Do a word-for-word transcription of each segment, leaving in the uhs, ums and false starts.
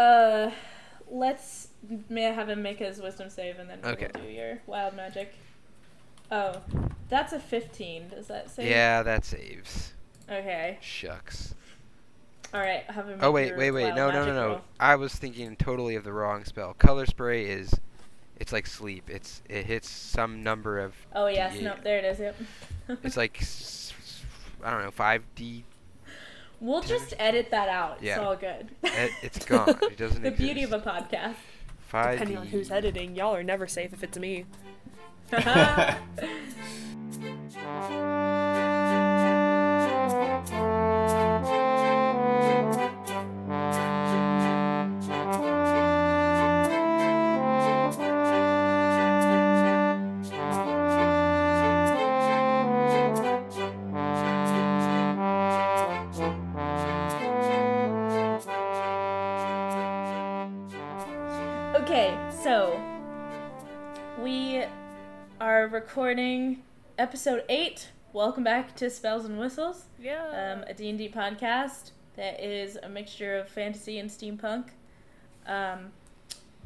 Uh, let's have him make his wisdom save, and then okay. we'll do your wild magic. Oh, that's a fifteen. Does that save? Yeah, that saves. Okay. Shucks. All right, have him. Oh wait, wait, wait! No, no, no, no! Roll. I was thinking totally of the wrong spell. Color Spray is, it's like sleep. It's it hits some number of. Oh yes, D eight. No, there it is. Yep. It's like, I don't know, five D. We'll ten? Just edit that out. Yeah. It's all good. It, it's gone. It doesn't. The exist. Beauty of a podcast. five D. Depending on who's editing, y'all are never safe if it's me. Recording episode eight. Welcome back to Spells and Whistles. Yeah. Um, a D and D podcast that is a mixture of fantasy and steampunk. Um,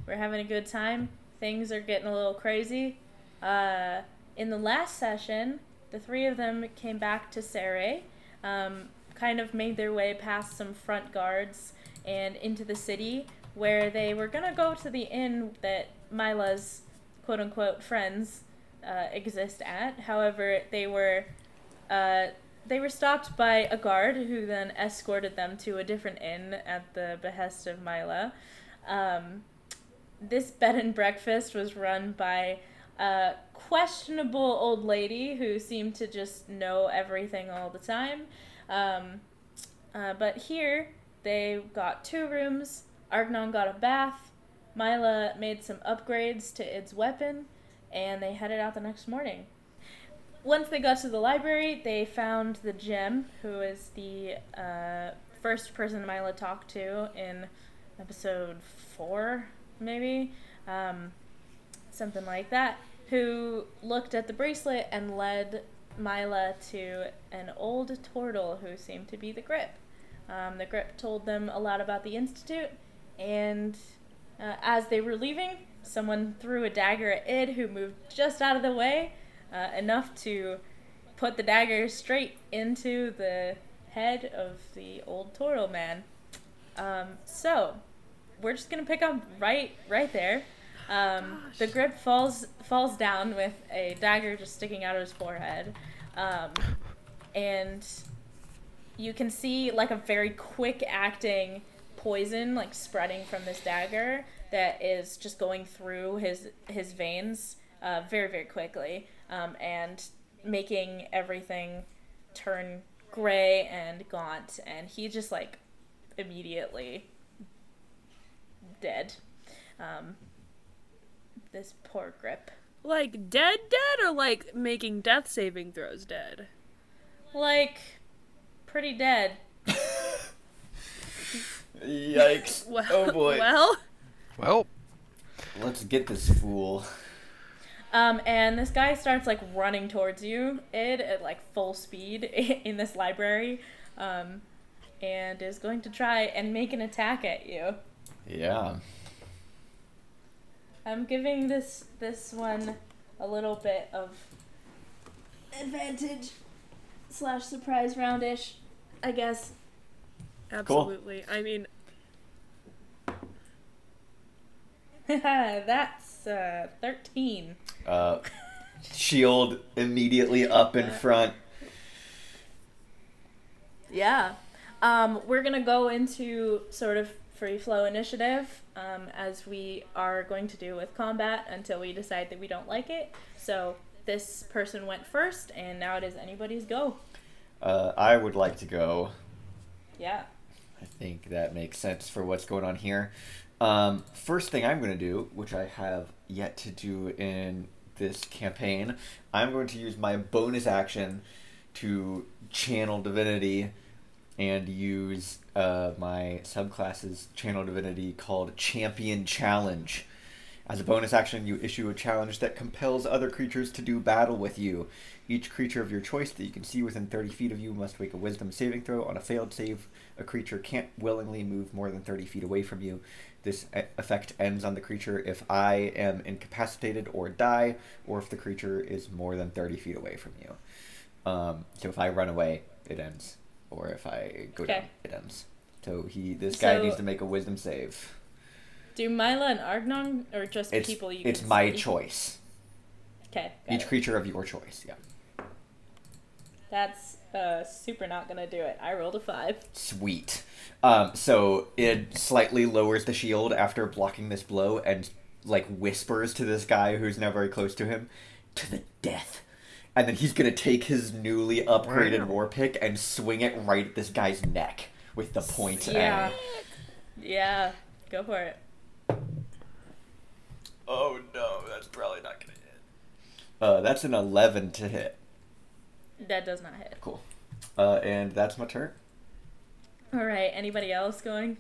we're having a good time. Things are getting a little crazy. Uh, in the last session, the three of them came back to Serae, um, kind of made their way past some front guards and into the city, where they were going to go to the inn that Myla's quote-unquote friends Uh, exist at. However, they were uh, they were stopped by a guard who then escorted them to a different inn at the behest of Myla. Um, this bed and breakfast was run by a questionable old lady who seemed to just know everything all the time. Um, uh, but here, they got two rooms. Arg'nong got a bath. Myla made some upgrades to Id's weapon, and they headed out the next morning. Once they got to the library, they found the gem, who is the uh, first person Myla talked to in episode four, maybe? Um, something like that, who looked at the bracelet and led Myla to an old turtle who seemed to be the Grip. Um, the Grip told them a lot about the Institute, and uh, as they were leaving, someone threw a dagger at Id, who moved just out of the way, uh, enough to put the dagger straight into the head of the old turtle man. Um, so, we're just gonna pick up right right there. Um, the Grip falls falls down with a dagger just sticking out of his forehead. Um, and you can see like a very quick acting poison like spreading from this dagger that is just going through his his veins uh, very, very quickly, um, and making everything turn gray and gaunt, and he just, like, immediately dead. Um, this poor Grip. Like, dead dead, or, like, making death-saving throws dead? Like, pretty dead. Yikes. Well, oh, boy. Well... Well, let's get this fool. Um, and this guy starts like running towards you, Id, at like full speed in this library, um, and is going to try and make an attack at you. Yeah. I'm giving this this one a little bit of advantage slash surprise roundish, I guess. Absolutely. Cool. I mean. That's uh, thirteen. Uh, shield immediately up in front. Yeah. Um, we're going to go into sort of free flow initiative, um, as we are going to do with combat until we decide that we don't like it. So this person went first, and now it is anybody's go. Uh, I would like to go. Yeah. I think that makes sense for what's going on here. Um, first thing I'm going to do, which I have yet to do in this campaign, I'm going to use my bonus action to channel divinity and use uh, my subclass's channel divinity called Champion Challenge. As a bonus action, you issue a challenge that compels other creatures to do battle with you. Each creature of your choice that you can see within thirty feet of you must make a wisdom saving throw. On a failed save, a creature can't willingly move more than thirty feet away from you. This effect ends on the creature if I am incapacitated or die, or if the creature is more than thirty feet away from you. Um, so if I run away, it ends. Or if I go okay. down, it ends. So he, this guy so... needs to make a wisdom save. Do Myla and Arg'nong, or just it's, people you It's can my see? choice. Okay. Each it. creature of your choice, yeah. That's uh, super not gonna do it. I rolled a five. Sweet. Um, so it slightly lowers the shield after blocking this blow and, like, whispers to this guy who's now very close to him, to the death. And then he's gonna take his newly upgraded wow. war pick and swing it right at this guy's neck with the point yeah. end. Yeah. Go for it. Oh no, that's probably not gonna hit. Uh, that's an eleven to hit. That does not hit. Cool. Uh, and that's my turn. All right. Anybody else going?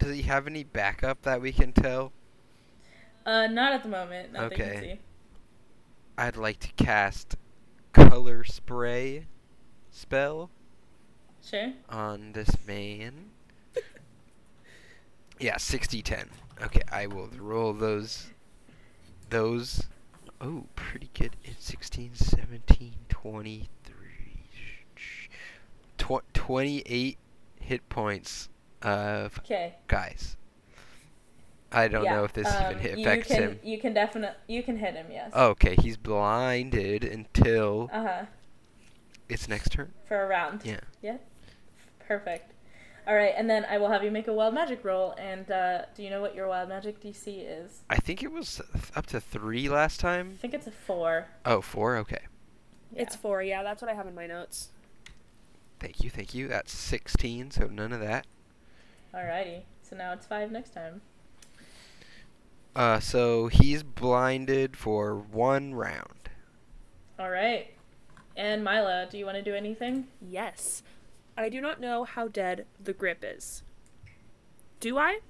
Does he have any backup that we can tell? Uh, not at the moment. Not okay. that you can see. I'd like to cast Color Spray spell. Sure. On this man. Yeah, sixty ten. Okay, I will roll those, those, oh, pretty good, it's sixteen, seventeen, twenty-three, twenty-eight hit points of okay. guys. I don't yeah. know if this um, even affects you can, him. You can definitely, you can hit him, yes. Okay, he's blinded until uh-huh. it's next turn. For a round. Yeah. Yeah, perfect. All right, and then I will have you make a wild magic roll. And uh, do you know what your wild magic D C is? I think it was up to three last time. I think it's a four. Oh, four? Okay. Yeah. It's four, yeah. That's what I have in my notes. Thank you, thank you. That's sixteen, so none of that. All righty. So now it's five next time. Uh, so he's blinded for one round. All right. And Myla, do you want to do anything? Yes. I do not know how dead the grip is. Do I?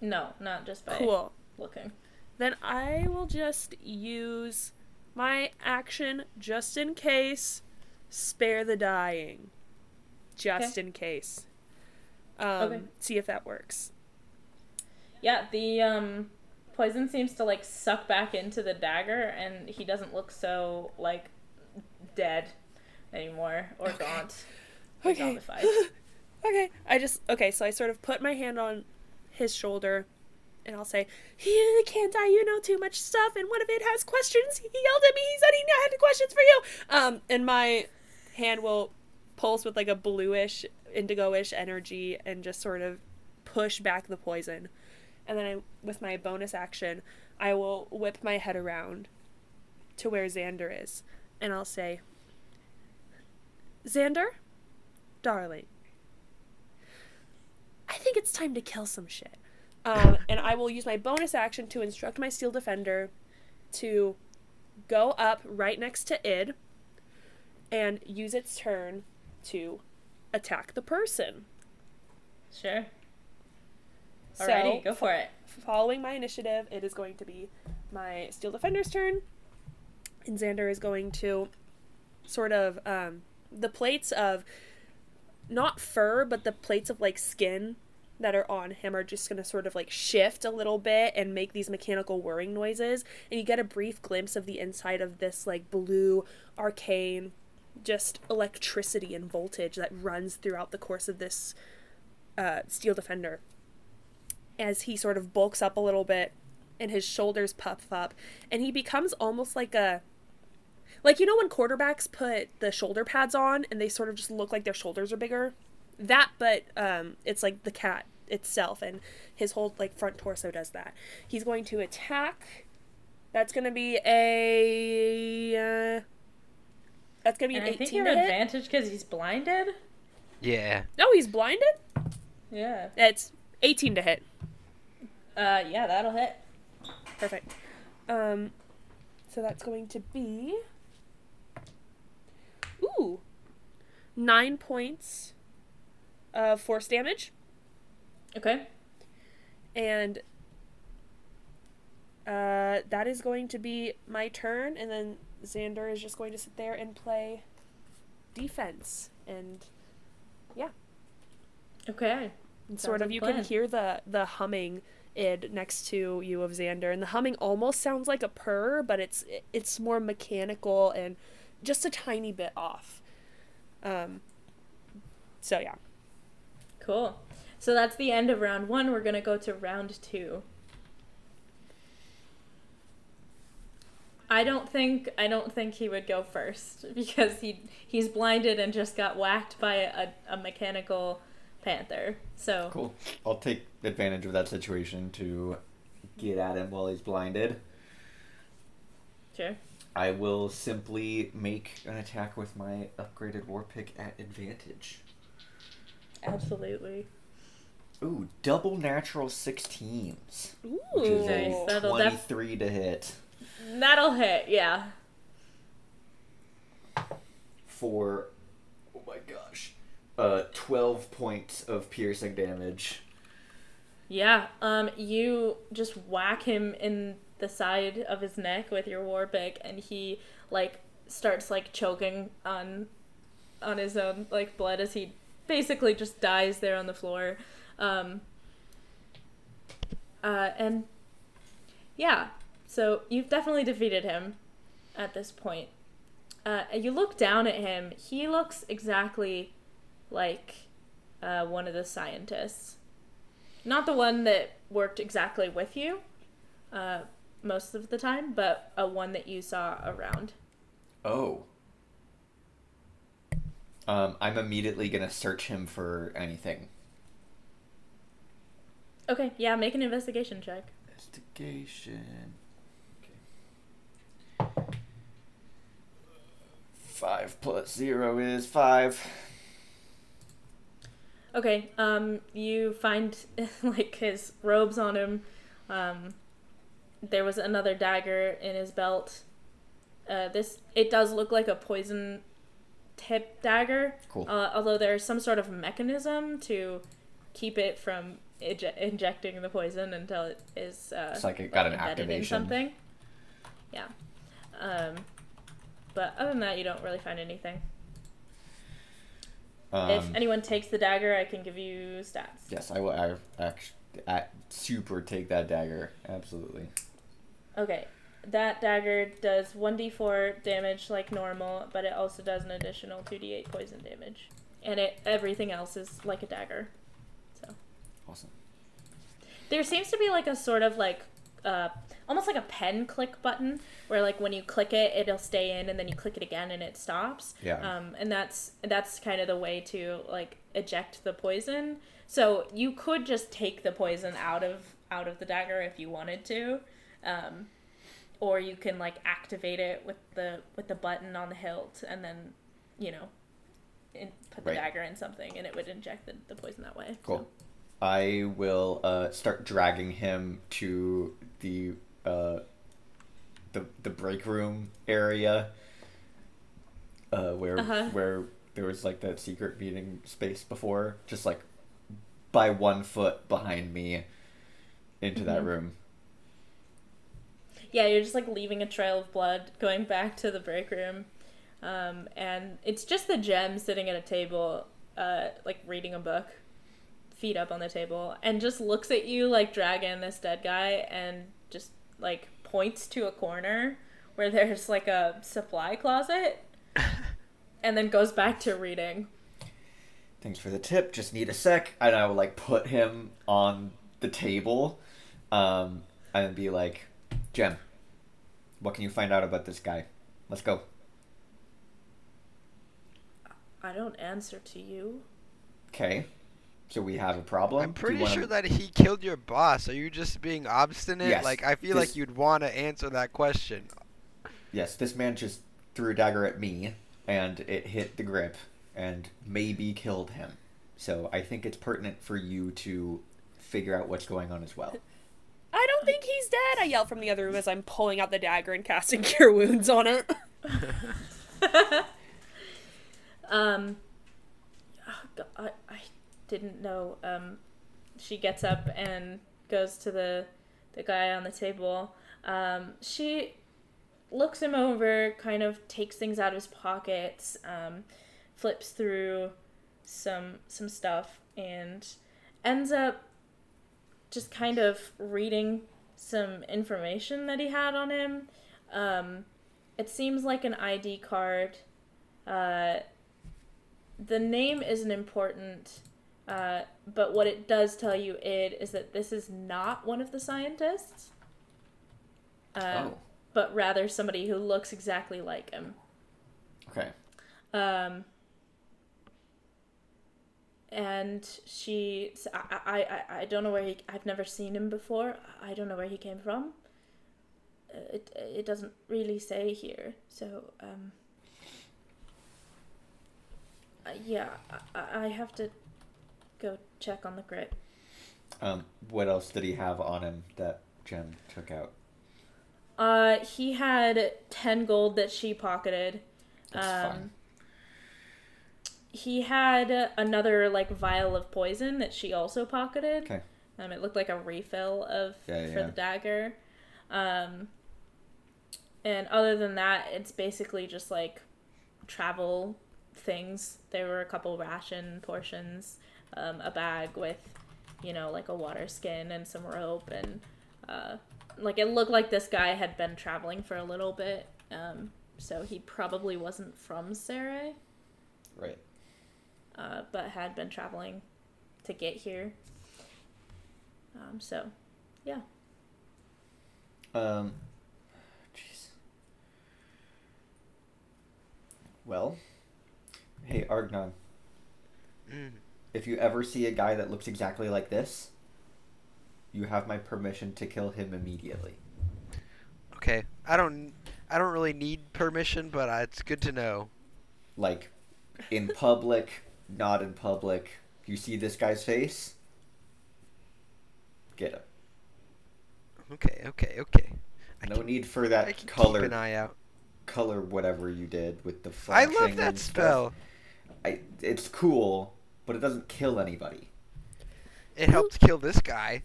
No, not just by cool. looking. Then I will just use my action, just in case, spare the dying. Just okay. in case. Um, okay. See if that works. Yeah, the um, poison seems to, like, suck back into the dagger, and he doesn't look so, like, dead anymore, or okay. gaunt. Or okay. okay. I just, okay, so I sort of put my hand on his shoulder, and I'll say, "You can't die, you know too much stuff, and one of it has questions. He yelled at me, he said he had questions for you." Um, and my hand will pulse with, like, a bluish, indigo-ish energy, and just sort of push back the poison. And then I, with my bonus action, I will whip my head around to where Xander is, and I'll say, "Xander, darling, I think it's time to kill some shit." Um, and I will use my bonus action to instruct my Steel Defender to go up right next to Id and use its turn to attack the person. Sure. Alrighty, so, go for it. Following my initiative, it is going to be my Steel Defender's turn, and Xander is going to sort of... Um, the plates of, not fur, but the plates of, like, skin that are on him are just going to sort of, like, shift a little bit and make these mechanical whirring noises. And you get a brief glimpse of the inside of this, like, blue, arcane, just electricity and voltage that runs throughout the course of this uh, Steel Defender. As he sort of bulks up a little bit and his shoulders puff up. And he becomes almost like a... Like, you know when quarterbacks put the shoulder pads on and they sort of just look like their shoulders are bigger? That, but um, it's like the cat itself, and his whole, like, front torso does that. He's going to attack. That's going to be a... Uh, that's going to be and an eighteen. I think you have advantage because he's blinded? Yeah. No, he's blinded? Yeah. It's eighteen to hit. Uh, yeah, that'll hit. Perfect. Um, so that's going to be... Ooh, nine points of force damage. Okay. And uh, that is going to be my turn, and then Xander is just going to sit there and play defense. And yeah. Okay. Sounds sort of, like you plan. Can hear the, the humming id next to you of Xander, and the humming almost sounds like a purr, but it's it's more mechanical and just a tiny bit off. Um. So yeah. Cool. So that's the end of round one. We're gonna go to round two. I don't think I don't think he would go first because he he's blinded and just got whacked by a, a mechanical panther. So cool. I'll take advantage of that situation to get at him while he's blinded. Sure. I will simply make an attack with my upgraded war pick at advantage. Absolutely. Ooh, double natural sixteens. Ooh, which is nice. A that'll, twenty-three to hit. That'll hit, yeah. For, oh my gosh, uh, twelve points of piercing damage. Yeah, um, you just whack him in the side of his neck with your war pick, and he, like, starts, like, choking on, on his own, like, blood as he basically just dies there on the floor. Um, uh, and, yeah. So you've definitely defeated him at this point. Uh, you look down at him. He looks exactly like uh, one of the scientists. Not the one that worked exactly with you uh, most of the time, but a one that you saw around. Oh. Um, I'm immediately going to search him for anything. Okay, yeah, make an investigation check. Investigation... Five plus zero is five. Okay, um, you find, like, his robes on him. Um, there was another dagger in his belt. Uh, this, it does look like a poison tip dagger. Cool. Uh, although there's some sort of mechanism to keep it from inje- injecting the poison until it is, uh, it's like it got like an activation. Something. Yeah. Um... But other than that, you don't really find anything. Um, if anyone takes the dagger, I can give you stats. Yes, I will I, actually, I super take that dagger. Absolutely. Okay. That dagger does one d four damage like normal, but it also does an additional two d eight poison damage. And it everything else is like a dagger. So. Awesome. There seems to be like a sort of like... Uh, almost like a pen click button where like when you click it, it'll stay in and then you click it again and it stops. Yeah. Um, and that's, that's kind of the way to like eject the poison. So you could just take the poison out of, out of the dagger if you wanted to. Um, or you can like activate it with the, with the button on the hilt and then, you know, in, put the right. dagger in something and it would inject the, the poison that way. Cool. So. I will uh, start dragging him to the uh, the the break room area uh, where uh-huh. where there was like that secret meeting space before, just like by one foot behind me into mm-hmm. that room. Yeah, you're just like leaving a trail of blood going back to the break room, um, and it's just the gem sitting at a table, uh, like reading a book. Feet up on the table, and just looks at you like dragging this dead guy and just like points to a corner where there's like a supply closet and then goes back to reading. Thanks for the tip, just need a sec. And I will like put him on the table um, and be like, Jem, what can you find out about this guy? Let's go. I don't answer to you. Okay. So we have a problem. I'm pretty wanna... sure that he killed your boss. Are you just being obstinate? Yes, like, I feel this... like you'd want to answer that question. Yes, this man just threw a dagger at me, and it hit the grip, and maybe killed him. So I think it's pertinent for you to figure out what's going on as well. I don't think he's dead, I yell from the other room as I'm pulling out the dagger and casting Cure Wounds on it. um, oh, God, I... I... didn't know. Um, she gets up and goes to the the guy on the table. Um, she looks him over, kind of takes things out of his pockets, um, flips through some some stuff, and ends up just kind of reading some information that he had on him. Um, it seems like an I D card. Uh, the name isn't important, uh, but what it does tell you, Id, is that this is not one of the scientists, uh, oh. but rather somebody who looks exactly like him. Okay. Um. And she, I, I, I don't know where he, I've never seen him before. I don't know where he came from. It, it doesn't really say here. So, um, yeah, I, I have to go check on the grip. Um, what else did he have on him that Jen took out? Uh, he had ten gold that she pocketed. That's um, fine. He had another, like, vial of poison that she also pocketed. Okay. Um, it looked like a refill of yeah, for yeah. the dagger. Um, and other than that, it's basically just, like, travel things. There were a couple ration portions, um, a bag with, you know, like a water skin and some rope. And, uh, like, it looked like this guy had been traveling for a little bit. Um, so he probably wasn't from Serae. Right. Uh, but had been traveling to get here. Um, so, yeah. Um, jeez. Well, hey, Arg'nong. Mm. If you ever see a guy that looks exactly like this, you have my permission to kill him immediately. Okay. I don't, I don't really need permission, but I, it's good to know. Like, in public... Not in public. You see this guy's face? Get him. Okay, okay, okay. I no can, need for that I can color. Keep an eye out. Color, whatever you did with the flashing. I love that spell. I, it's cool, but it doesn't kill anybody. It helped kill this guy.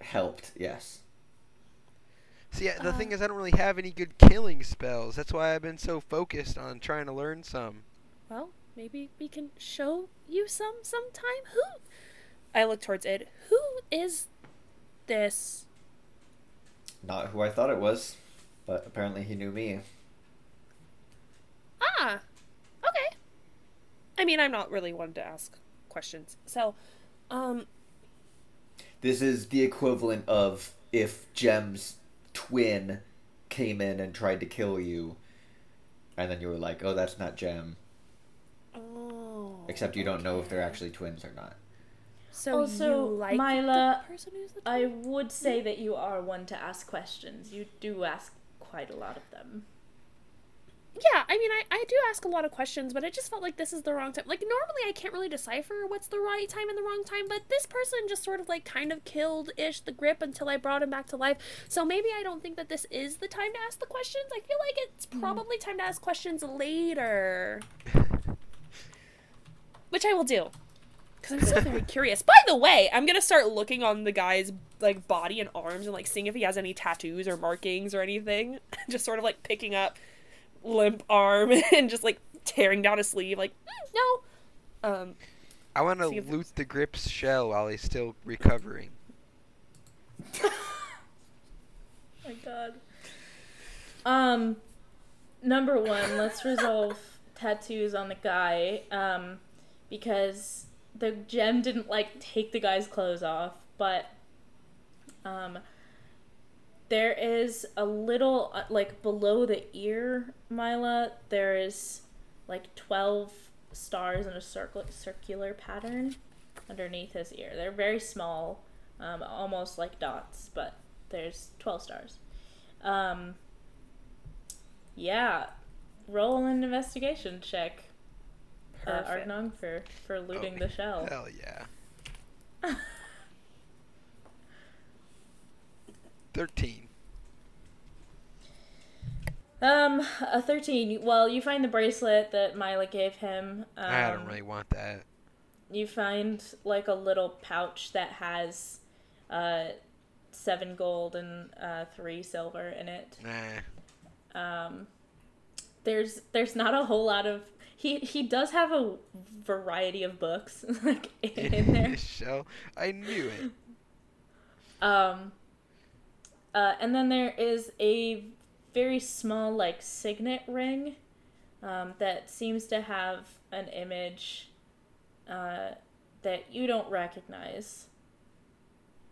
Helped, yes. See, the uh, thing is, I don't really have any good killing spells. That's why I've been so focused on trying to learn some. Well. Maybe we can show you some sometime. Who? I look towards Id. Who is this? Not who I thought it was, but apparently he knew me. Ah, okay. I mean, I'm not really one to ask questions, so, um... This is the equivalent of if Jem's twin came in and tried to kill you, and then you were like, oh, that's not Jem. Oh, except you don't okay. know if they're actually twins or not. So also, you like Myla, the person who's the twin? I would say that you are one to ask questions. You do ask quite a lot of them. Yeah, I mean, I, I do ask a lot of questions, but I just felt like this is the wrong time. Like, normally I can't really decipher what's the right time and the wrong time, but this person just sort of, like, kind of killed-ish the grip until I brought him back to life. So maybe I don't think that this is the time to ask the questions. I feel like it's probably time to ask questions later. Which I will do, because I'm still very curious. By the way, I'm going to start looking on the guy's, like, body and arms and, like, seeing if he has any tattoos or markings or anything. Just sort of, like, picking up limp arm and just, like, tearing down a sleeve. Like, mm, no. Um, I want to loot the grip's shell while he's still recovering. My God. Um, number one, let's resolve tattoos on the guy. Um... Because the Jem didn't, like, take the guy's clothes off, but um, there is a little, like, below the ear, Myla, there is, like, twelve stars in a circle, circular pattern underneath his ear. They're very small, um, almost like dots, but there's twelve stars. Um, yeah, roll an investigation check. Uh, Arg'nong for, for looting oh, the shell. Hell yeah. thirteen. Um, a thirteen. Well, you find the bracelet that Myla gave him. Um, I don't really want that. you find like a little pouch that has uh, seven gold and uh, three silver in it. Nah. Um, there's there's not a whole lot of. He he does have a variety of books like in, in there. So I knew it. Um. Uh, and then there is a very small like signet ring, um, that seems to have an image, uh, that you don't recognize.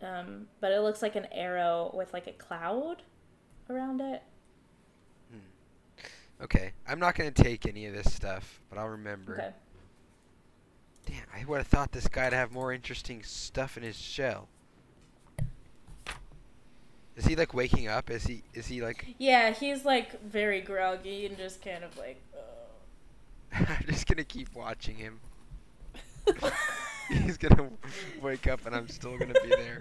Um, but it looks like an arrow with like a cloud around it. Okay, I'm not going to take any of this stuff, but I'll remember. Okay. Damn, I would have thought this guy'd have more interesting stuff in his shell. Is he, like, waking up? Is he, is he like... Yeah, he's, like, very groggy and just kind of, like... Uh... I'm just going to keep watching him. He's going to wake up and I'm still going to be there.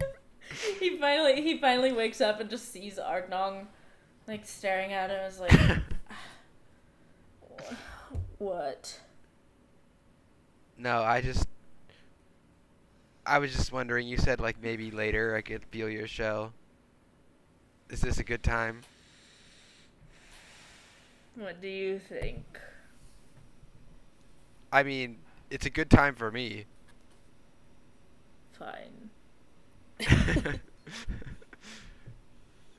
He finally he finally wakes up and just sees Arg'nong, like, staring at him. Is like... What? No, I just... I was just wondering, you said, like, maybe later I could feel your shell. Is this a good time? What do you think? I mean, it's a good time for me. Fine.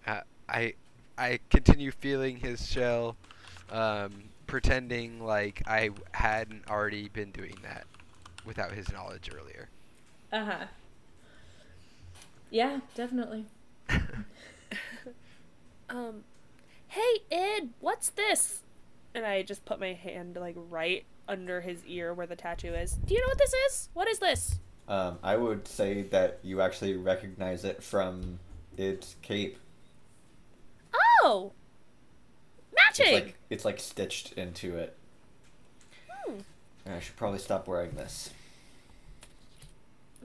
uh, I I continue feeling his shell... Um, pretending like I hadn't already been doing that without his knowledge earlier. Uh-huh. Yeah, definitely. um, hey, Id, what's this? And I just put my hand, like, right under his ear where the tattoo is. Do you know what this is? What is this? Um, I would say that you actually recognize it from its cape. Oh! It's like, it's like stitched into it. Hmm. I should probably stop wearing this.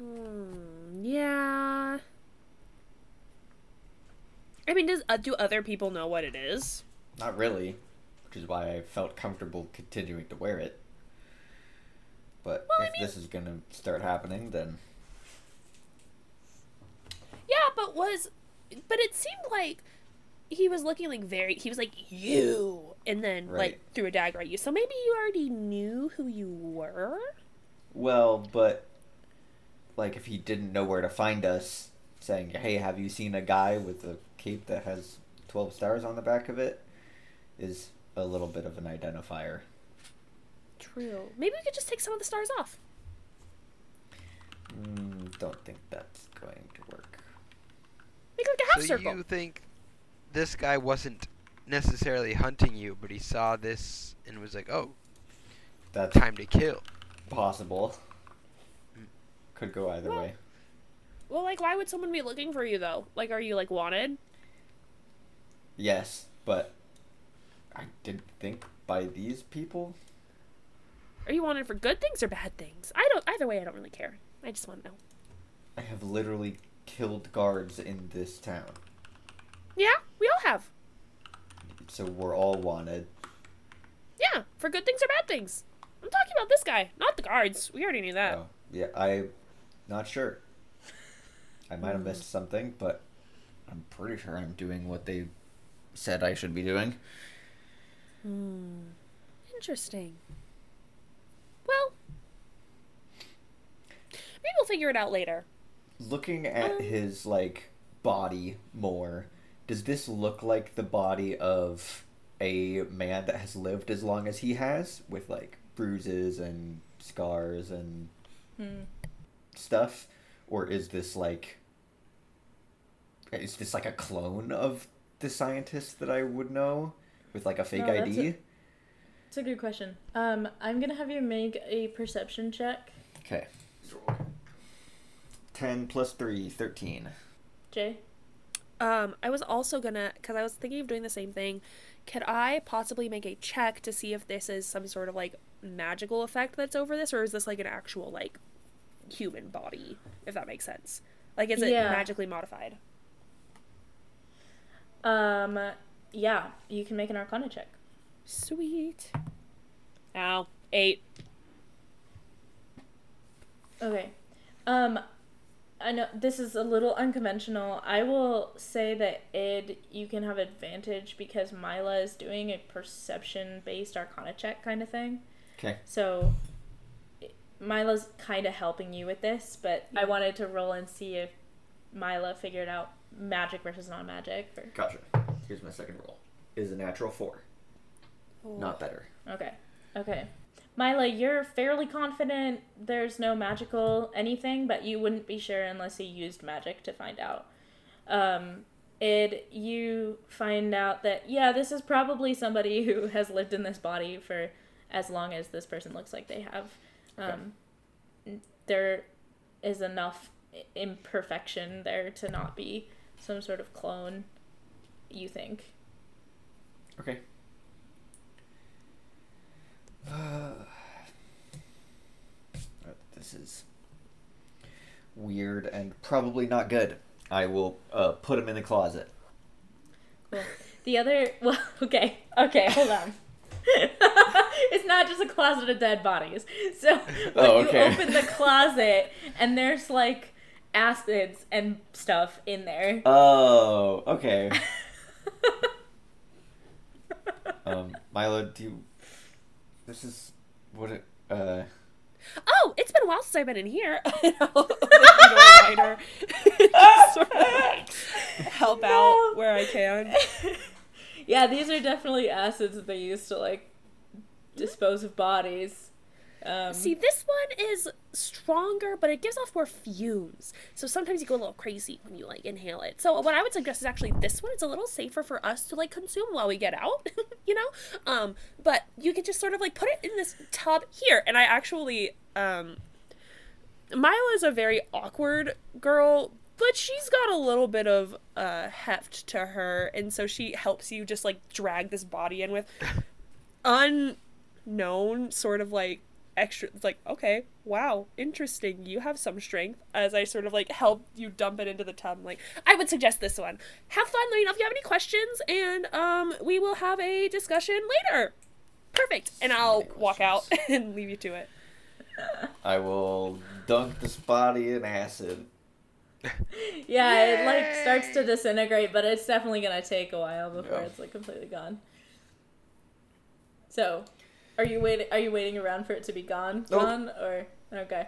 Mm, yeah. I mean, does uh, do other people know what it is? Not really, which is why I felt comfortable continuing to wear it. But well, if I mean... this is going to start happening, then... Yeah, but was... But it seemed like... He was looking like very, he was like, you, and then right. like threw a dagger at you. So maybe you already knew who you were? Well, but like if he didn't know where to find us, saying, hey, have you seen a guy with a cape that has twelve stars on the back of it? Is a little bit of an identifier. True. Maybe we could just take some of the stars off. Mm, don't think that's going to work. Make like a half so circle. You think... This guy wasn't necessarily hunting you, but he saw this and was like, oh, that's time to kill. Possible. Could go either well, way. Well, like, why would someone be looking for you, though? Like, are you, like, wanted? Yes, but I didn't think by these people. Are you wanted for good things or bad things? I don't, either way, I don't really care. I just want to know. I have literally killed guards in this town. Yeah, we all have. So we're all wanted. Yeah, for good things or bad things. I'm talking about this guy, not the guards. We already knew that. Oh, yeah, I'm not sure. I might have missed something, but I'm pretty sure I'm doing what they said I should be doing. Hmm. Interesting. Well, maybe we'll figure it out later. Looking at um, his, like, body more... Does this look like the body of a man that has lived as long as he has? With, like, bruises and scars and hmm. stuff? Or is this, like... Is this, like, a clone of the scientist that I would know? With, like, a fake no, I D? A, that's a good question. Um, I'm gonna have you make a perception check. Okay. ten plus three, thirteen. Jay? Um, I was also gonna, because I was thinking of doing the same thing, could I possibly make a check to see if this is some sort of, like, magical effect that's over this, or is this, like, an actual, like, human body, if that makes sense? Like, is it yeah. magically modified? Um, yeah, you can make an Arcana check. Sweet. Ow. Eight. Okay. Um, I know this is a little unconventional. I will say that Id, you can have advantage because Myla is doing a perception-based arcana check kind of thing. Okay. So Myla's kind of helping you with this, but yeah. I wanted to roll and see if Myla figured out magic versus non-magic. Or... Gotcha. Here's my second roll. Is a natural four. Ooh. Not better. Okay. Okay. Myla, you're fairly confident there's no magical anything, but you wouldn't be sure unless he used magic to find out. Um, Id, you find out that, yeah, this is probably somebody who has lived in this body for as long as this person looks like they have. Um, okay. There is enough imperfection there to not be some sort of clone, you think. Okay. Uh, this is weird and probably not good. I will uh, put him in the closet. Cool. The other... Well, okay. Okay, hold on. It's not just a closet of dead bodies. So when oh, okay. you open the closet and there's like acids and stuff in there. Oh, okay. um, Myla, do you... This is what it, uh... Oh, it's been a while since I've been in here. You know, writer. Sort of like help no. out where I can. Yeah, these are definitely acids that they use to, like, dispose of bodies. Um, See, this one is stronger, but it gives off more fumes. So sometimes you go a little crazy when you, like, inhale it. So what I would suggest is actually this one. It's a little safer for us to, like, consume while we get out, you know? Um, but you could just sort of, like, put it in this tub here. And I actually, um, Myla's a very awkward girl, but she's got a little bit of uh, heft to her. And so she helps you just, like, drag this body in with unknown sort of, like, extra. It's like, okay, wow, interesting, you have some strength, as I sort of like help you dump it into the tub. I'm like, I would suggest this one. Have fun letting if you have any questions, and um we will have a discussion later. Perfect. And so I'll walk out and leave you to it. I will dunk this body in acid. Yeah. Yay! It like starts to disintegrate, but it's definitely gonna take a while before yep. it's like completely gone. So Are you waiting? Are you waiting around for it to be gone? Nope. Gone or okay?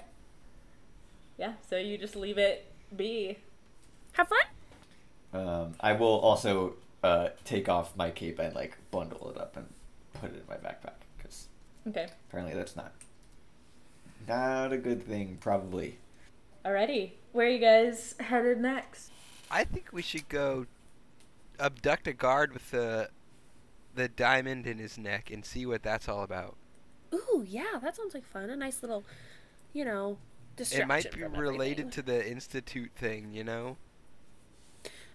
Yeah. So you just leave it be. Have fun. Um, I will also uh, take off my cape and like bundle it up and put it in my backpack because okay. Apparently that's not not a good thing, probably. Alrighty, where are you guys headed next? I think we should go abduct a guard with the. the diamond in his neck and see what that's all about. Ooh, yeah, that sounds like fun. A nice little, you know, distraction. It might be related everything. To the Institute thing, you know?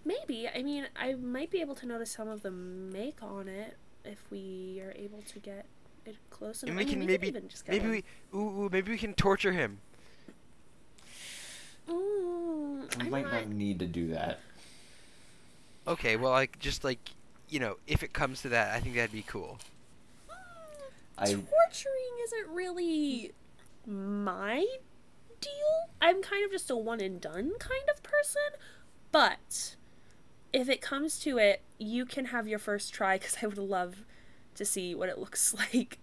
Maybe. I mean, I might be able to notice some of the make on it if we are able to get it close enough. And we can I mean, maybe, we can even just get maybe we, ooh, ooh, maybe we can torture him. Ooh, we I'm might not... not need to do that. Okay, well, like, just like, you know, if it comes to that, I think that'd be cool. Mm, torturing I... isn't really my deal. I'm kind of just a one-and-done kind of person. But if it comes to it, you can have your first try, because I would love to see what it looks like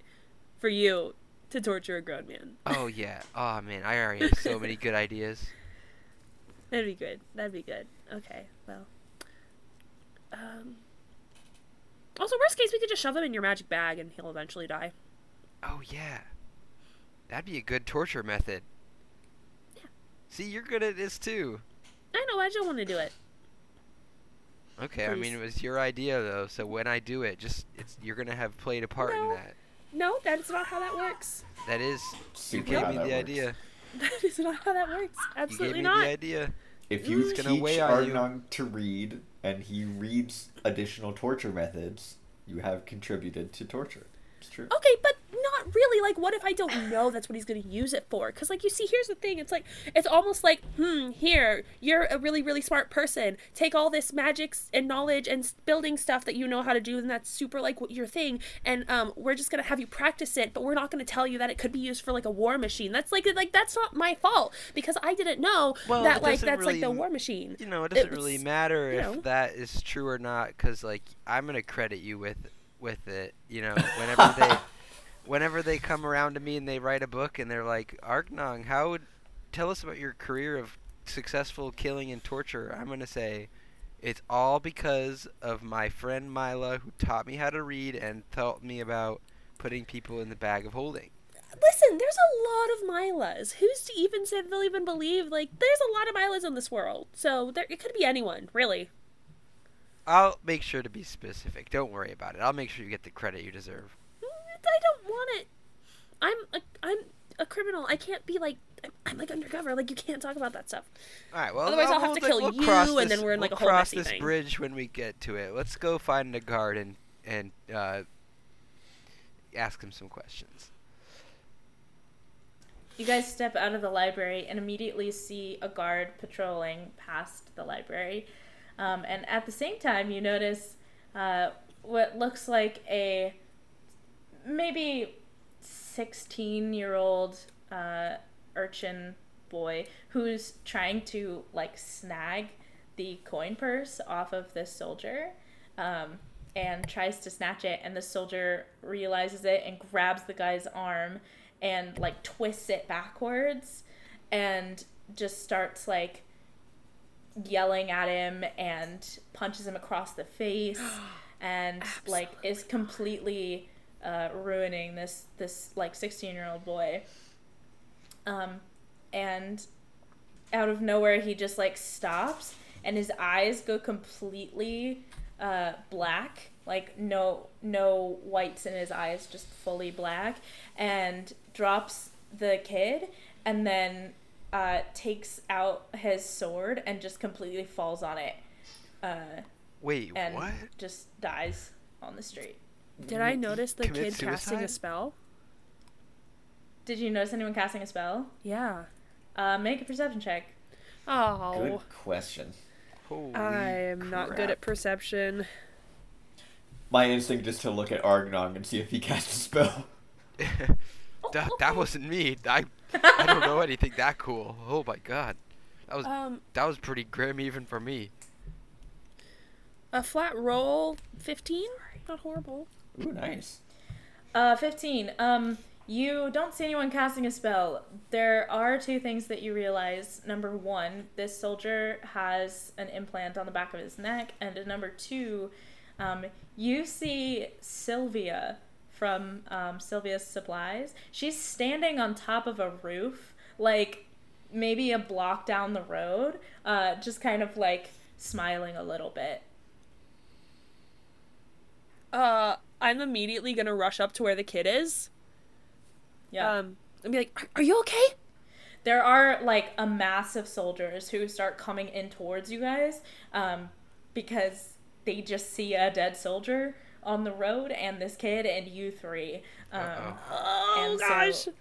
for you to torture a grown man. Oh, yeah. Oh, man, I already have so many good ideas. That'd be good. That'd be good. Okay, well. Um... Also, worst case, we could just shove him in your magic bag and he'll eventually die. Oh, yeah. That'd be a good torture method. Yeah. See, you're good at this, too. I know, I just want to do it. Okay, please. I mean, it was your idea, though, so when I do it, just it's you're going to have played a part no. in that. No, that's not how that works. That is. You gave me the works. idea. That is not how that works. Absolutely not. You gave me not. the idea. If you teach Arg'nong to read... and he reads additional torture methods, you have contributed to torture. It's true. Okay, but not but really, like, what if I don't know that's what he's going to use it for? Because, like, you see, here's the thing. It's like, it's almost like, hmm, here, you're a really, really smart person. Take all this magic and knowledge and building stuff that you know how to do, and that's super, like, your thing. And um, we're just going to have you practice it, but we're not going to tell you that it could be used for, like, a war machine. That's, like, like that's not my fault, because I didn't know well, that, like, that's, really, like, the war machine. You know, it doesn't it was, really matter if know. that is true or not, because, like, I'm going to credit you with with it, you know, whenever they whenever they come around to me and they write a book and they're like, Arg'nong, how would tell us about your career of successful killing and torture? I'm gonna say it's all because of my friend Myla, who taught me how to read and taught me about putting people in the bag of holding. Listen, there's a lot of Mylas. Who's to even say they'll even believe? Like, there's a lot of Mylas in this world, so there it could be anyone, really. I'll make sure to be specific. Don't worry about it. I'll make sure you get the credit you deserve. I don't want it. I'm a, I'm a criminal. I can't be like, I'm, I'm like undercover. Like, you can't talk about that stuff. All right, well, otherwise I'll, I'll have to like, kill we'll you, and this, then we're in like we'll a whole messy thing. We'll cross this bridge when we get to it. Let's go find a guard and, and uh, ask him some questions. You guys step out of the library and immediately see a guard patrolling past the library. Um, and at the same time, you notice uh, what looks like a maybe sixteen-year-old uh, urchin boy who's trying to, like, snag the coin purse off of this soldier um, and tries to snatch it. And the soldier realizes it and grabs the guy's arm and, like, twists it backwards and just starts, like, yelling at him and punches him across the face and absolutely, like, is completely uh ruining this this like sixteen year old boy. Um and out of nowhere he just like stops and his eyes go completely uh black, like no no whites in his eyes, just fully black, and drops the kid and then Uh, takes out his sword and just completely falls on it. Uh, Wait, and what? Just dies on the street. Did I notice the Commit kid suicide? casting a spell? Did you notice anyone casting a spell? Yeah. Uh, make a perception check. Oh. Good question. Holy I am crap. not good at perception. My instinct is to look at Arg'nong and see if he casts a spell. That, that wasn't me. I I don't know anything that cool. Oh my god, that was um, that was pretty grim even for me. A flat roll, fifteen. Not horrible. Ooh, nice. Uh, fifteen. Um, you don't see anyone casting a spell. There are two things that you realize. Number one, this soldier has an implant on the back of his neck, and number two, um, you see Sylvia from um, Sylvia's Supplies. She's standing on top of a roof, like maybe a block down the road, uh, just kind of like smiling a little bit. Uh, I'm immediately gonna rush up to where the kid is. Yeah. Um, and be like, are, are you okay? There are like a mass of soldiers who start coming in towards you guys um, because they just see a dead soldier on the road, and this kid, and you three. Um, Uh-oh. Oh, and so gosh.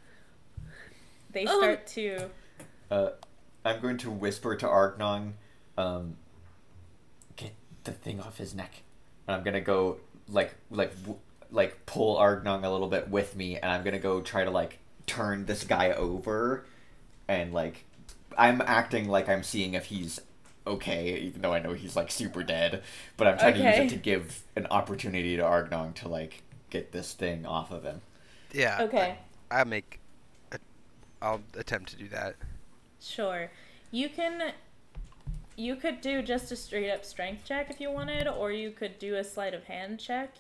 They start oh. to... Uh, I'm going to whisper to Arg'nong, um, get the thing off his neck. And I'm going to go, like, like, w- like pull Arg'nong a little bit with me, and I'm going to go try to, like, turn this guy over, and, like, I'm acting like I'm seeing if he's okay, even though I know he's like super dead, but I'm trying okay. to use it to give an opportunity to Arg'nong to like get this thing off of him. Yeah. Okay. I, I make. A, I'll attempt to do that. Sure, you can. You could do just a straight up strength check if you wanted, or you could do a sleight of hand check.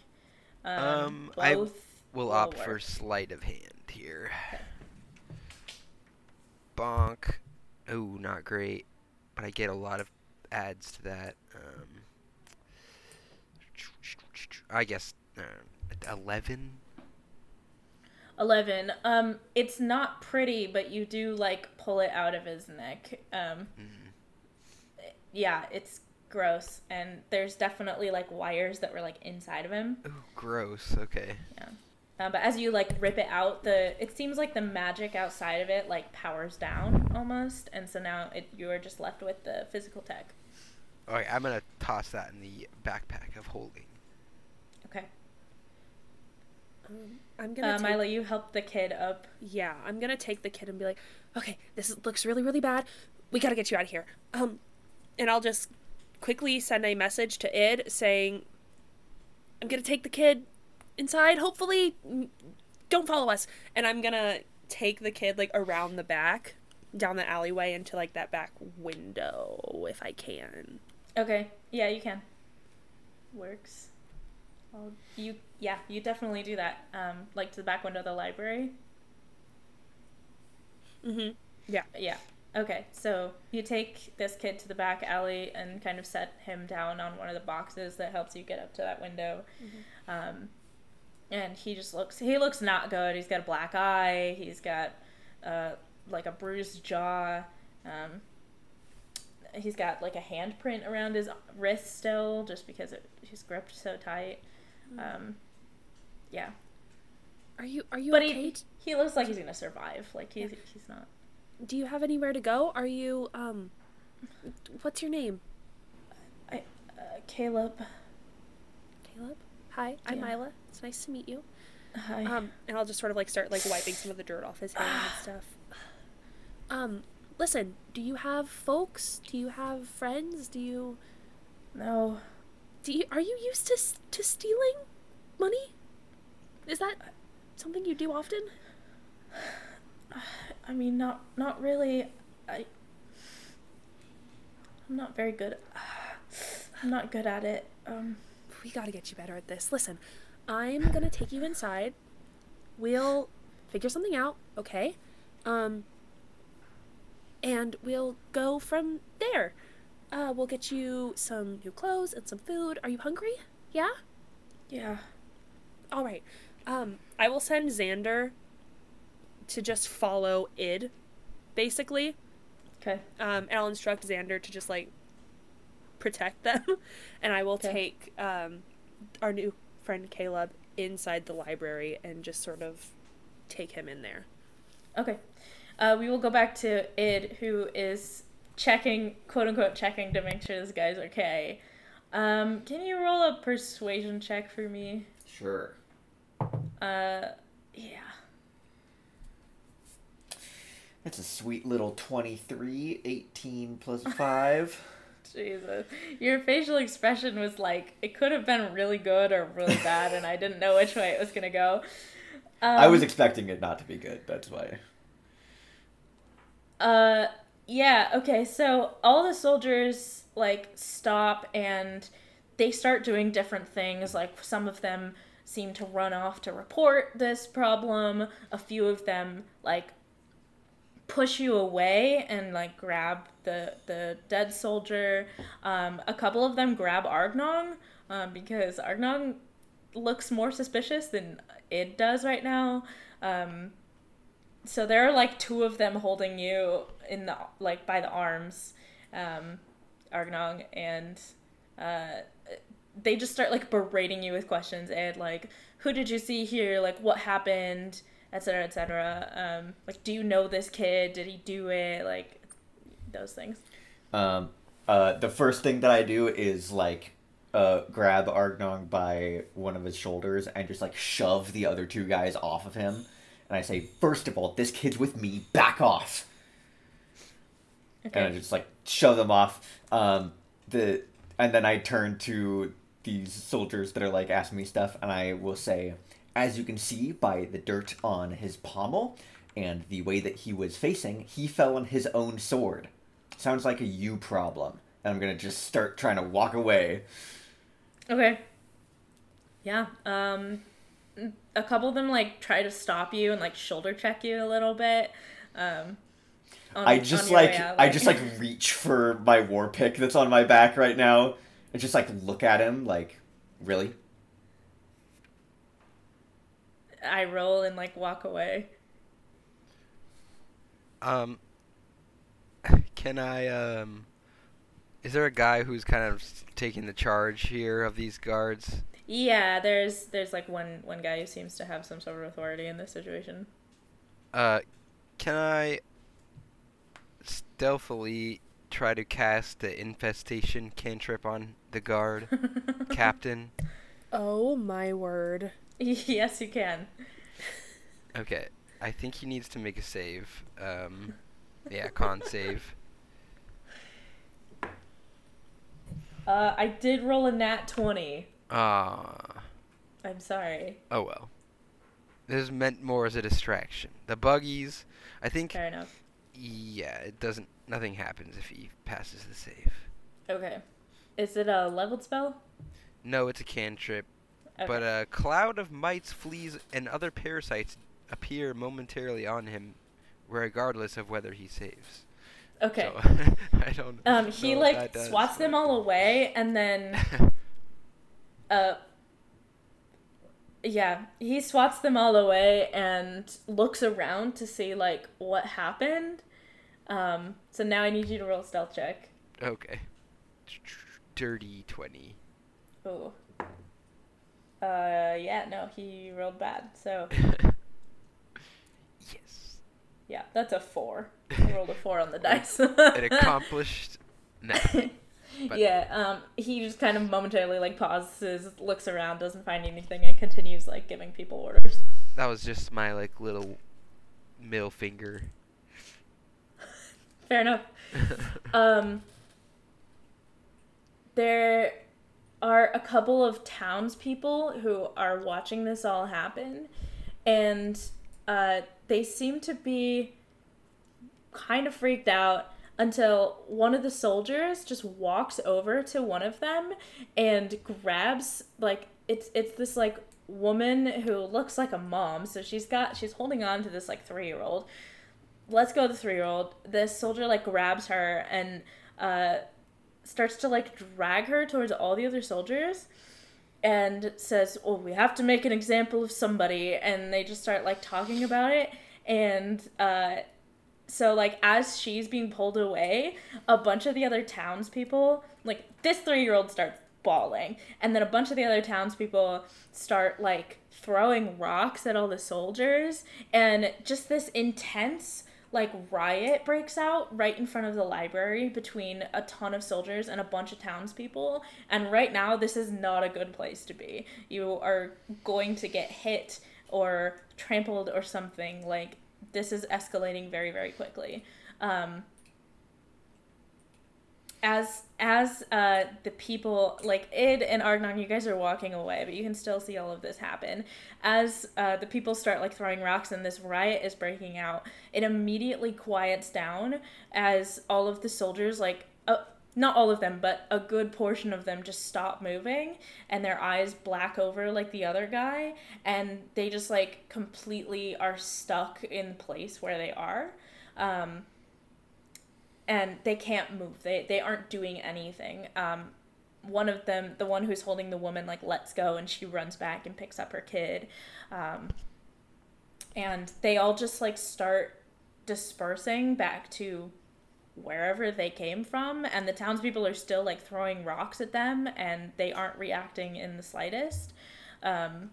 Um, um both I w- will opt work. for sleight of hand here. Okay. Bonk. Oh, not great, but I get a lot of adds to that. Um, I guess uh, eleven. Eleven. Um, it's not pretty, but you do like pull it out of his neck. Um, mm-hmm. Yeah, it's gross, and there's definitely like wires that were like inside of him. Oh, gross. Okay. Yeah. Um, but as you, like, rip it out, the it seems like the magic outside of it, like, powers down almost. And so now it, you're just left with the physical tech. All right, I'm going to toss that in the backpack of holding. Okay. Um, I'm going to uh, take... Myla, you help the kid up. Yeah, I'm going to take the kid and be like, okay, this looks really, really bad. We got to get you out of here. Um, and I'll just quickly send a message to Id saying, I'm going to take the kid inside, hopefully don't follow us, and I'm gonna take the kid, like, around the back down the alleyway into, like, that back window if I can. Okay, yeah, you can. Works. I'll, you yeah you definitely do that, um like, to the back window of the library. Mm-hmm. yeah yeah Okay, so you take this kid to the back alley and kind of set him down on one of the boxes that helps you get up to that window. Mm-hmm. um And he just looks, he looks not good. He's got a black eye. He's got, uh, like, a bruised jaw. Um, he's got, like, a handprint around his wrist still, just because it, he's gripped so tight. Um, yeah. Are you, are you but okay? He, he looks like he's going to survive. Like, he's, yeah. he's not. Do you have anywhere to go? Are you, um, what's your name? I, uh, Caleb. Caleb? Hi, I'm yeah. Myla. It's nice to meet you. Hi. Um, and I'll just sort of, like, start, like, wiping some of the dirt off his hand and stuff. Um, listen, do you have folks? Do you have friends? Do you... No. Do you, are you used to to stealing money? Is that something you do often? I mean, not not really. I, I'm not very good. I'm not good at it. Um... We gotta get you better at this. Listen, I'm gonna take you inside. We'll figure something out, okay? Um, and we'll go from there. Uh, we'll get you some new clothes and some food. Are you hungry? Yeah? Yeah. All right. Um, I will send Xander to just follow Id, basically. Okay. Um, and I'll instruct Xander to just, like, protect them, and I will okay. take um our new friend Caleb inside the library and just sort of take him in there. Okay. Uh we will go back to Id, who is checking, quote unquote checking, to make sure this guy's okay. Um can you roll a persuasion check for me? Sure. Uh yeah. That's a sweet little twenty-three, eighteen plus five. Jesus. Your facial expression was like, it could have been really good or really bad, and I didn't know which way it was going to go. Um, I was expecting it not to be good, that's why. Uh, yeah, okay, so all the soldiers, like, stop, and they start doing different things. Like, some of them seem to run off to report this problem. A few of them, like, push you away and, like, grab the the dead soldier. Um, a couple of them grab Arg'nong, um, because Arg'nong looks more suspicious than Id does right now. Um, so there are, like, two of them holding you in the, like, by the arms, um, Arg'nong, and uh, they just start, like, berating you with questions, Id, like, who did you see here, like, what happened, etc, etc. Um, like, do you know this kid? Did he do it? Like, those things. Um, uh, the first thing that I do is, like, uh, grab Arg'nong by one of his shoulders and just, like, shove the other two guys off of him. And I say, first of all, this kid's with me. Back off. Okay. And I just, like, shove them off. Um, the and then I turn to these soldiers that are, like, asking me stuff, and I will say, as you can see by the dirt on his pommel and the way that he was facing, he fell on his own sword. Sounds like a you problem. And I'm going to just start trying to walk away. Okay. Yeah. Um, a couple of them, like, try to stop you and, like, shoulder check you a little bit. Um, on, I just, like, out, like, I just, like, reach for my war pick that's on my back right now and just, like, look at him like, really? I roll and, like, walk away. Um, can I, um, is there a guy who's kind of taking the charge here of these guards? Yeah, there's there's like one, one guy who seems to have some sort of authority in this situation. Uh, can I stealthily try to cast the infestation cantrip on the guard captain? Oh my word. Yes, you can. Okay, I think he needs to make a save. Um, yeah, con save. Uh, I did roll a nat twenty. Ah. Uh, I'm sorry. Oh well. This is meant more as a distraction. The buggies, I think. Fair enough. Yeah, it doesn't. Nothing happens if he passes the save. Okay. Is it a leveled spell? No, it's a cantrip. Okay. But a cloud of mites, fleas, and other parasites appear momentarily on him, regardless of whether he saves. Okay. So, I don't. Um, he know like what that does, swats so. them all away, and then. Uh, yeah, he swats them all away and looks around to see, like, what happened. Um, so now I need you to roll a stealth check. Okay. Dirty twenty. Ooh. Uh, yeah, no, he rolled bad, so. Yes. Yeah, that's a four. I rolled a four on the dice. It accomplished nothing. But yeah, um, he just kind of momentarily, like, pauses, looks around, doesn't find anything, and continues, like, giving people orders. That was just my, like, little middle finger. Fair enough. um, there are a couple of townspeople who are watching this all happen, and uh, they seem to be kind of freaked out. Until one of the soldiers just walks over to one of them and grabs, like, it's it's this, like, woman who looks like a mom. So she's got, she's holding on to this, like, three-year-old. Let's go with the three-year-old. This soldier, like, grabs her and uh, starts to, like, drag her towards all the other soldiers and says, oh, we have to make an example of somebody. And they just start, like, talking about it. And, uh... So, like, as she's being pulled away, a bunch of the other townspeople, like, this three-year-old starts bawling. And then a bunch of the other townspeople start, like, throwing rocks at all the soldiers. And just this intense, like, riot breaks out right in front of the library between a ton of soldiers and a bunch of townspeople. And right now, this is not a good place to be. You are going to get hit or trampled or something, like... This is escalating very, very quickly. Um, as as uh, the people, like Id and Arg'nong, you guys are walking away, but you can still see all of this happen. As uh, the people start, like, throwing rocks and this riot is breaking out, it immediately quiets down as all of the soldiers, like, uh, not all of them, but a good portion of them just stop moving and their eyes black over, like, the other guy, and they just, like, completely are stuck in place where they are. Um, and they can't move. They they aren't doing anything. Um, one of them, the one who's holding the woman, like, lets go, and she runs back and picks up her kid. Um, and they all just, like, start dispersing back to wherever they came from, and the townspeople are still, like, throwing rocks at them, and they aren't reacting in the slightest, um,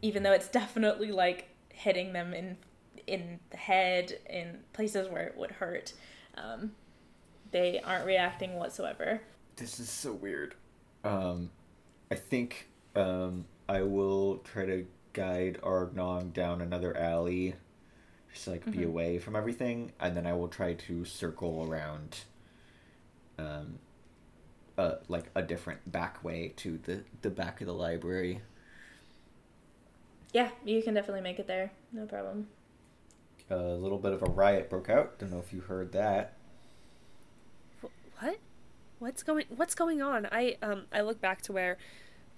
even though it's definitely, like, hitting them in in the head, in places where it would hurt. Um, they aren't reacting whatsoever. This is so weird. Um, I think um, I will try to guide Arg'nong down another alley. Just, like, mm-hmm. be away from everything, and then I will try to circle around, um, uh, like, a different back way to the, the back of the library. Yeah, you can definitely make it there. No problem. A little bit of a riot broke out. Don't know if you heard that. What? What's going, what's going on? I, um, I look back to where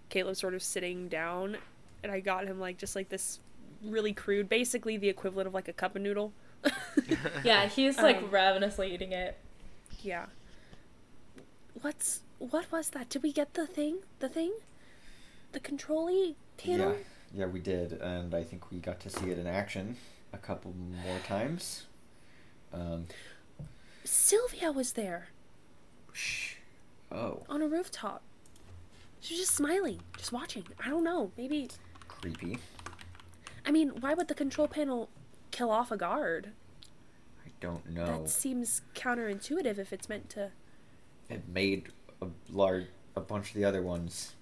Caleb's sort of sitting down, and I got him, like, just, like, this... really crude, basically the equivalent of, like, a cup of noodle. Yeah, he's, like, um, ravenously eating it. Yeah. What's, what was that? Did we get the thing? The thing? The control-y panel? Yeah, yeah, we did, and I think we got to see it in action a couple more times. Um. Sylvia was there. Shh. Oh. On a rooftop. She was just smiling, just watching. I don't know. Maybe. Creepy. I mean, why would the control panel kill off a guard? I don't know. That seems counterintuitive if it's meant to. It made a large, a bunch of the other ones,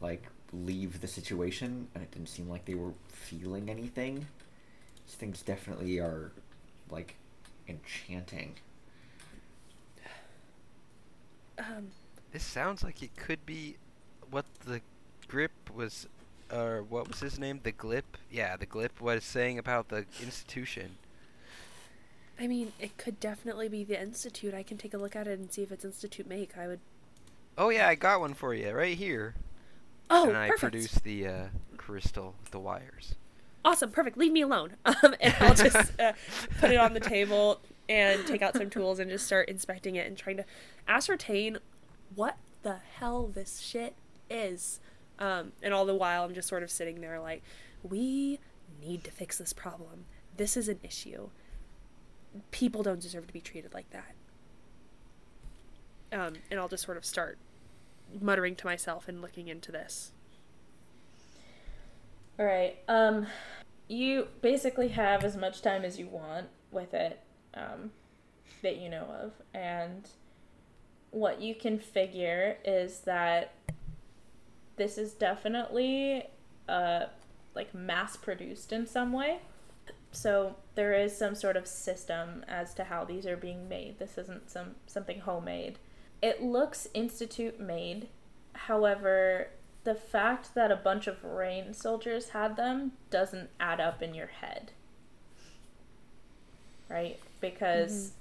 like, leave the situation, and it didn't seem like they were feeling anything. These things definitely are, like, enchanting. Um. This sounds like it could be what the Grip was, or what was his name? The Glip? Yeah, the Glip was saying about the institution. I mean, it could definitely be the Institute. I can take a look at it and see if it's Institute make. I would... Oh, yeah, I got one for you right here. Oh, and I perfect. produced the uh, crystal with the wires. Awesome, perfect. Leave me alone. Um, and I'll just uh, put it on the table and take out some tools and just start inspecting it and trying to ascertain what the hell this shit is. Um, and all the while, I'm just sort of sitting there like, we need to fix this problem. This is an issue. People don't deserve to be treated like that. Um, and I'll just sort of start muttering to myself and looking into this. All right. Um, you basically have as much time as you want with it, um, that you know of. And what you can figure is that this is definitely, uh, like, mass-produced in some way. So there is some sort of system as to how these are being made. This isn't some something homemade. It looks Institute made. However, the fact that a bunch of Rain soldiers had them doesn't add up in your head. Right? Because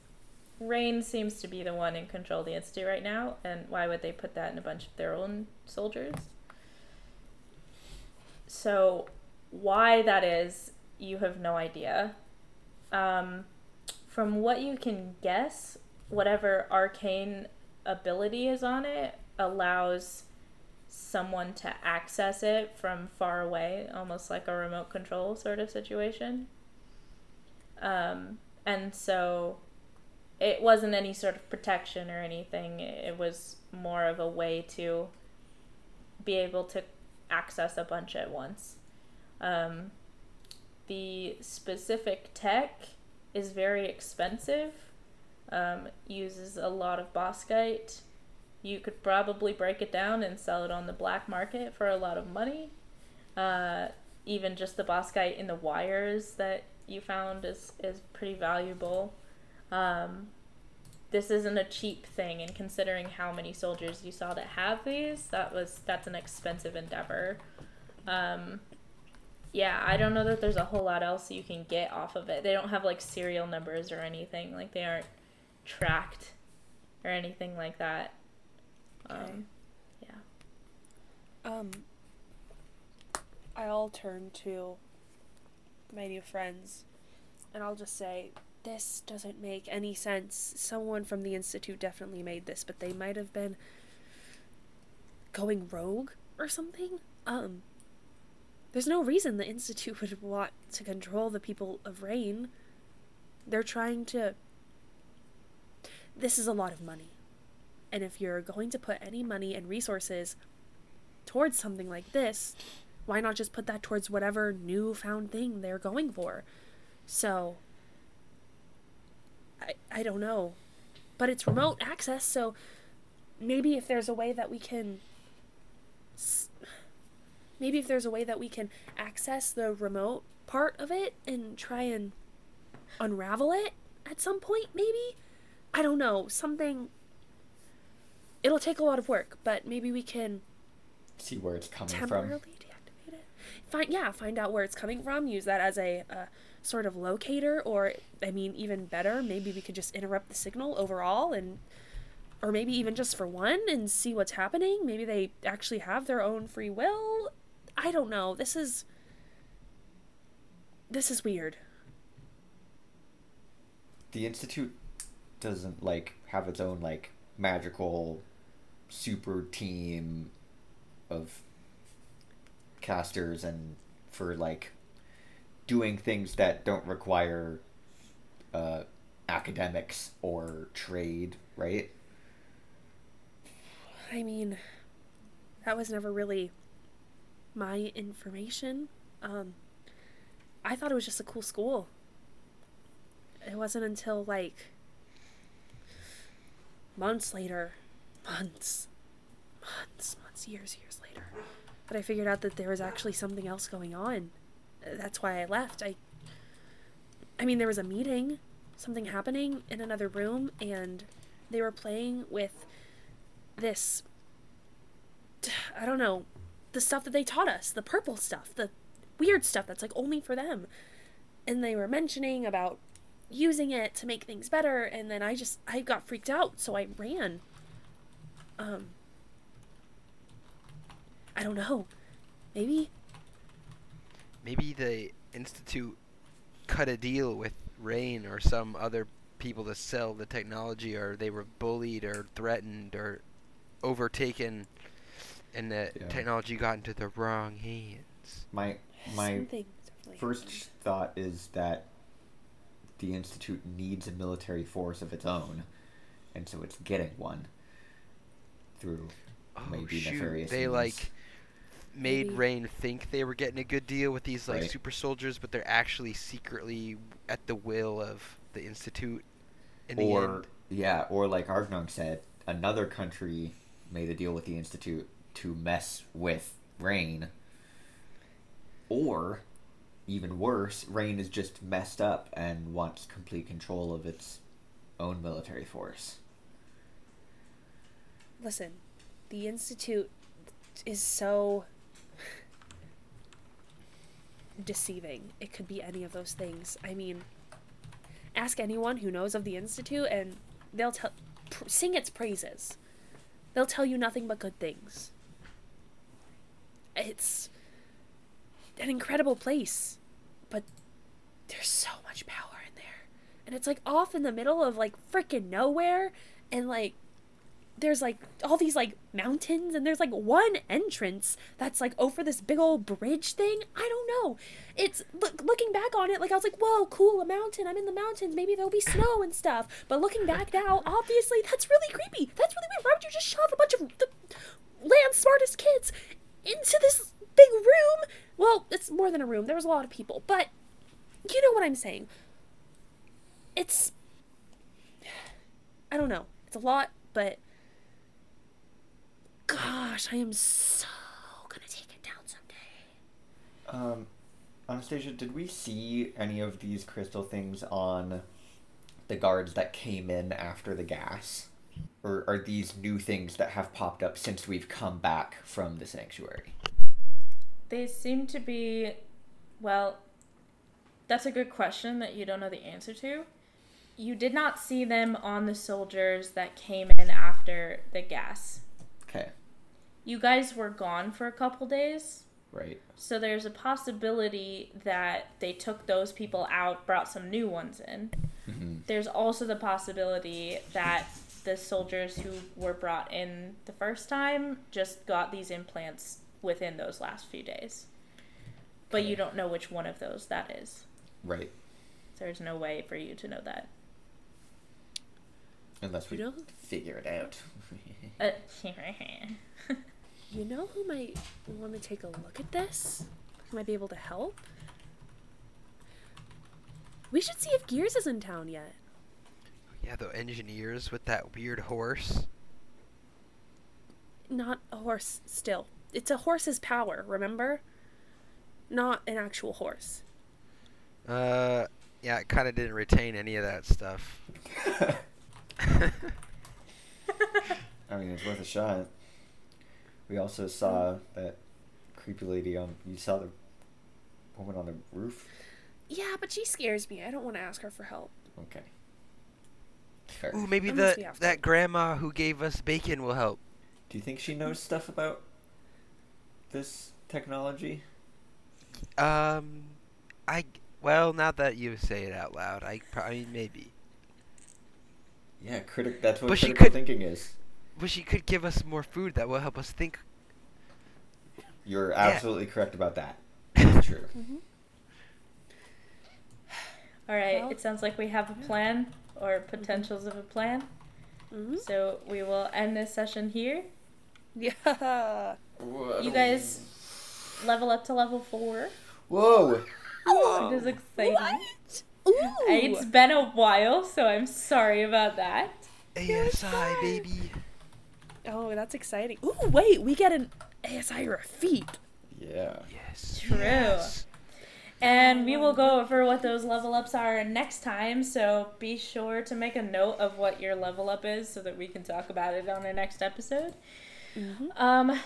mm-hmm. Rain seems to be the one in control of the Institute right now, and why would they put that in a bunch of their own soldiers? So why that is, you have no idea. Um, from what you can guess, whatever arcane ability is on it allows someone to access it from far away, almost like a remote control sort of situation. Um, and so it wasn't any sort of protection or anything. It was more of a way to be able to access a bunch at once. Um, The specific tech is very expensive, um, uses a lot of boskite. You could probably break it down and sell it on the black market for a lot of money. Uh, even just the boskite in the wires that you found is, is pretty valuable. Um, this isn't a cheap thing, and considering how many soldiers you saw that have these, that was that's an expensive endeavor. Um... Yeah, I don't know that there's a whole lot else you can get off of it. They don't have, like, serial numbers or anything. Like, they aren't tracked or anything like that. Okay. Um, yeah. Um, I'll turn to my new friends, and I'll just say, this doesn't make any sense. Someone from the Institute definitely made this, but they might have been going rogue or something. Um... There's no reason the Institute would want to control the people of Rain. They're trying to... This is a lot of money. And if you're going to put any money and resources towards something like this, why not just put that towards whatever newfound thing they're going for? So, I, I don't know. But it's remote access, so maybe if there's a way that we can... S- Maybe if there's a way that we can access the remote part of it and try and unravel it at some point, maybe? I don't know. Something... It'll take a lot of work, but maybe we can... See where it's coming from. Temporarily deactivate it. Find, yeah, find out where it's coming from. Use that as a uh, sort of locator, or, I mean, even better, maybe we could just interrupt the signal overall and... Or maybe even just for one and see what's happening. Maybe they actually have their own free will. I don't know. This is... This is weird. The Institute doesn't, like, have its own, like, magical super team of casters and for, like, doing things that don't require uh, academics or trade, right? I mean, that was never really my information. Um, I thought it was just a cool school. It wasn't until, like, months later, months, months, months, years, years later, that I figured out that there was actually something else going on. That's why I left. I, I mean, there was a meeting, something happening in another room, and they were playing with this, I don't know, the stuff that they taught us, the purple stuff, the weird stuff that's, like, only for them. And they were mentioning about using it to make things better, and then I just, I got freaked out, so I ran. Um, I don't know. Maybe? Maybe the Institute cut a deal with Rain or some other people to sell the technology, or they were bullied or threatened or overtaken, and the yeah. technology got into the wrong hands. My, my first happened. thought is that the Institute needs a military force of its own, and so it's getting one through oh, maybe shoot. nefarious they means. Like made maybe. Rain think they were getting a good deal with these like right. super soldiers, but they're actually secretly at the will of the Institute in or, the end. Yeah, or like Arg'nong said, another country made a deal with the Institute to mess with Rain, or even worse, Rain is just messed up and wants complete control of its own military force. Listen, the Institute is so deceiving. It could be any of those things. I mean, ask anyone who knows of the Institute and they'll tell, pr- sing its praises. They'll tell you nothing but good things. It's an incredible place, but there's so much power in there, and it's like off in the middle of like freaking nowhere, and like there's like all these like mountains, and there's like one entrance that's like over this big old bridge thing. I don't know, it's look, looking back on it, like I was like, whoa, cool, a mountain, I'm in the mountains, maybe there'll be snow and stuff, but looking back now, obviously that's really creepy, that's really weird. Why would you just shove a bunch of the land's smartest kids into this big room? Well, it's more than a room. There was a lot of people, but you know what I'm saying. It's, I don't know. It's a lot, but gosh, I am so gonna take it down someday. Um, Anastasia, did we see any of these crystal things on the guards that came in after the gas? Or are these new things that have popped up since we've come back from the sanctuary? They seem to be, well, that's a good question that you don't know the answer to. You did not see them on the soldiers that came in after the gas. Okay. You guys were gone for a couple days. Right. So there's a possibility that they took those people out, brought some new ones in. Mm-hmm. There's also the possibility that the soldiers who were brought in the first time just got these implants within those last few days. But okay. You don't know which one of those that is. Right. There's no way for you to know that. Unless we you know? figure it out. uh, you know who might want to take a look at this? Who might be able to help? We should see if Gears is in town yet. Yeah, the engineers with that weird horse. Not a horse still. It's a horse's power, remember? Not an actual horse. Uh, yeah, it kind of didn't retain any of that stuff. I mean, it's worth a shot. We also saw that creepy lady on... You saw the woman on the roof? Yeah, but she scares me. I don't want to ask her for help. Okay. Fair. Ooh, maybe the, that grandma who gave us bacon will help. Do you think she knows stuff about this technology? Um, I, well, now that you say it out loud, I probably, maybe. Yeah, critic. that's what but critical could, thinking is. But she could give us more food that will help us think. You're yeah. absolutely correct about that. It's true. Mm-hmm. All right, well, it sounds like we have a plan. Or potentials mm-hmm. of a plan. Mm-hmm. So we will end this session here. Yeah. Whoa, you guys level up to level four. Whoa. Whoa. It is exciting. What? Ooh. It's been a while, so I'm sorry about that. A S I, baby. Oh, that's exciting. Ooh, wait, we get an A S I refeat. Yeah. Yes. True. Yes. And we will go over what those level ups are next time, so be sure to make a note of what your level up is so that we can talk about it on our next episode. Mm-hmm. Um,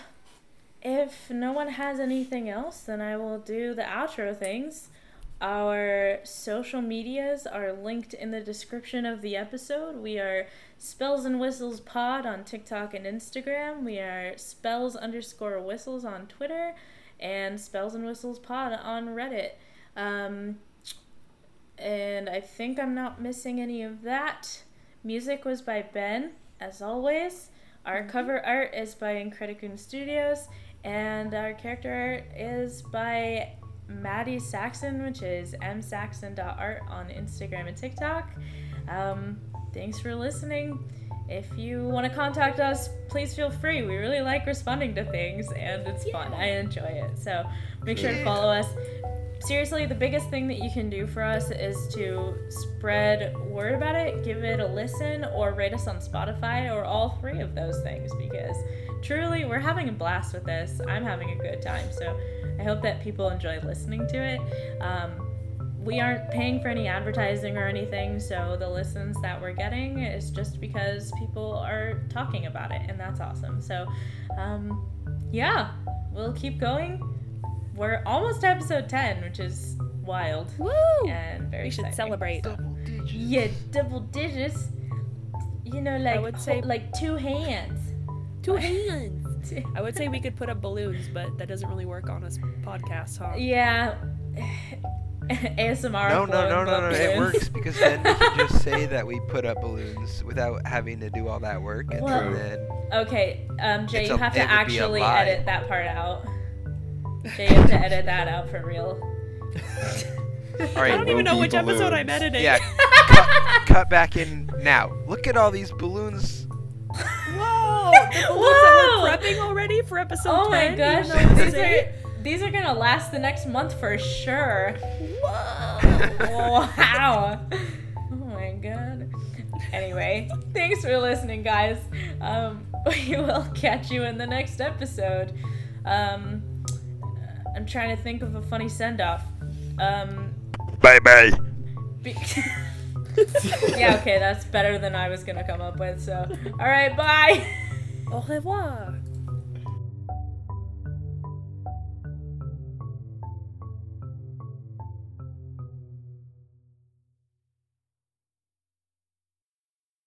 if no one has anything else, then I will do the outro things. Our social medias are linked in the description of the episode. We are Spells and Whistles Pod on TikTok and Instagram. We are Spells underscore Whistles on Twitter and Spells and Whistles Pod on Reddit. Um, and I think I'm not missing any of that. Music was by Ben, as always. Our cover art is by Incredicoon Studios. And our character art is by Maddie Saxon, which is m saxon dot art on Instagram and TikTok. Um, thanks for listening. If you want to contact us, please feel free. We really like responding to things, and it's yeah. fun. I enjoy it. So make sure to follow us. Seriously, the biggest thing that you can do for us is to spread word about it, give it a listen, or rate us on Spotify, or all three of those things, because truly, we're having a blast with this. I'm having a good time, so I hope that people enjoy listening to it. Um, we aren't paying for any advertising or anything, so the listens that we're getting is just because people are talking about it, and that's awesome. So, um, yeah, we'll keep going. We're almost to episode ten, which is wild. Woo! And very We should exciting. Celebrate. Double digits. Yeah, double digits. You know, like I would say, like two hands. Two hands. I would say we could put up balloons, but that doesn't really work on this podcast, huh? Yeah. A S M R. No, no, no, no, no. It works because then we can just say that we put up balloons without having to do all that work. And well, then okay, um, Jay, you have to actually edit that part out. Jay, you have to edit that out for real. All right, I don't even know which balloons. Episode I'm editing. Yeah, cut, cut back in now. Look at all these balloons. Whoa! The balloons Whoa. That we're prepping already for episode oh ten. Oh my gosh, these are these are gonna last the next month for sure. Whoa! Wow! Oh my god. Anyway, thanks for listening, guys. Um, we will catch you in the next episode. Um, I'm trying to think of a funny send-off. Um, bye bye. Be- yeah, okay, that's better than I was gonna come up with, so. Alright, bye! Au revoir!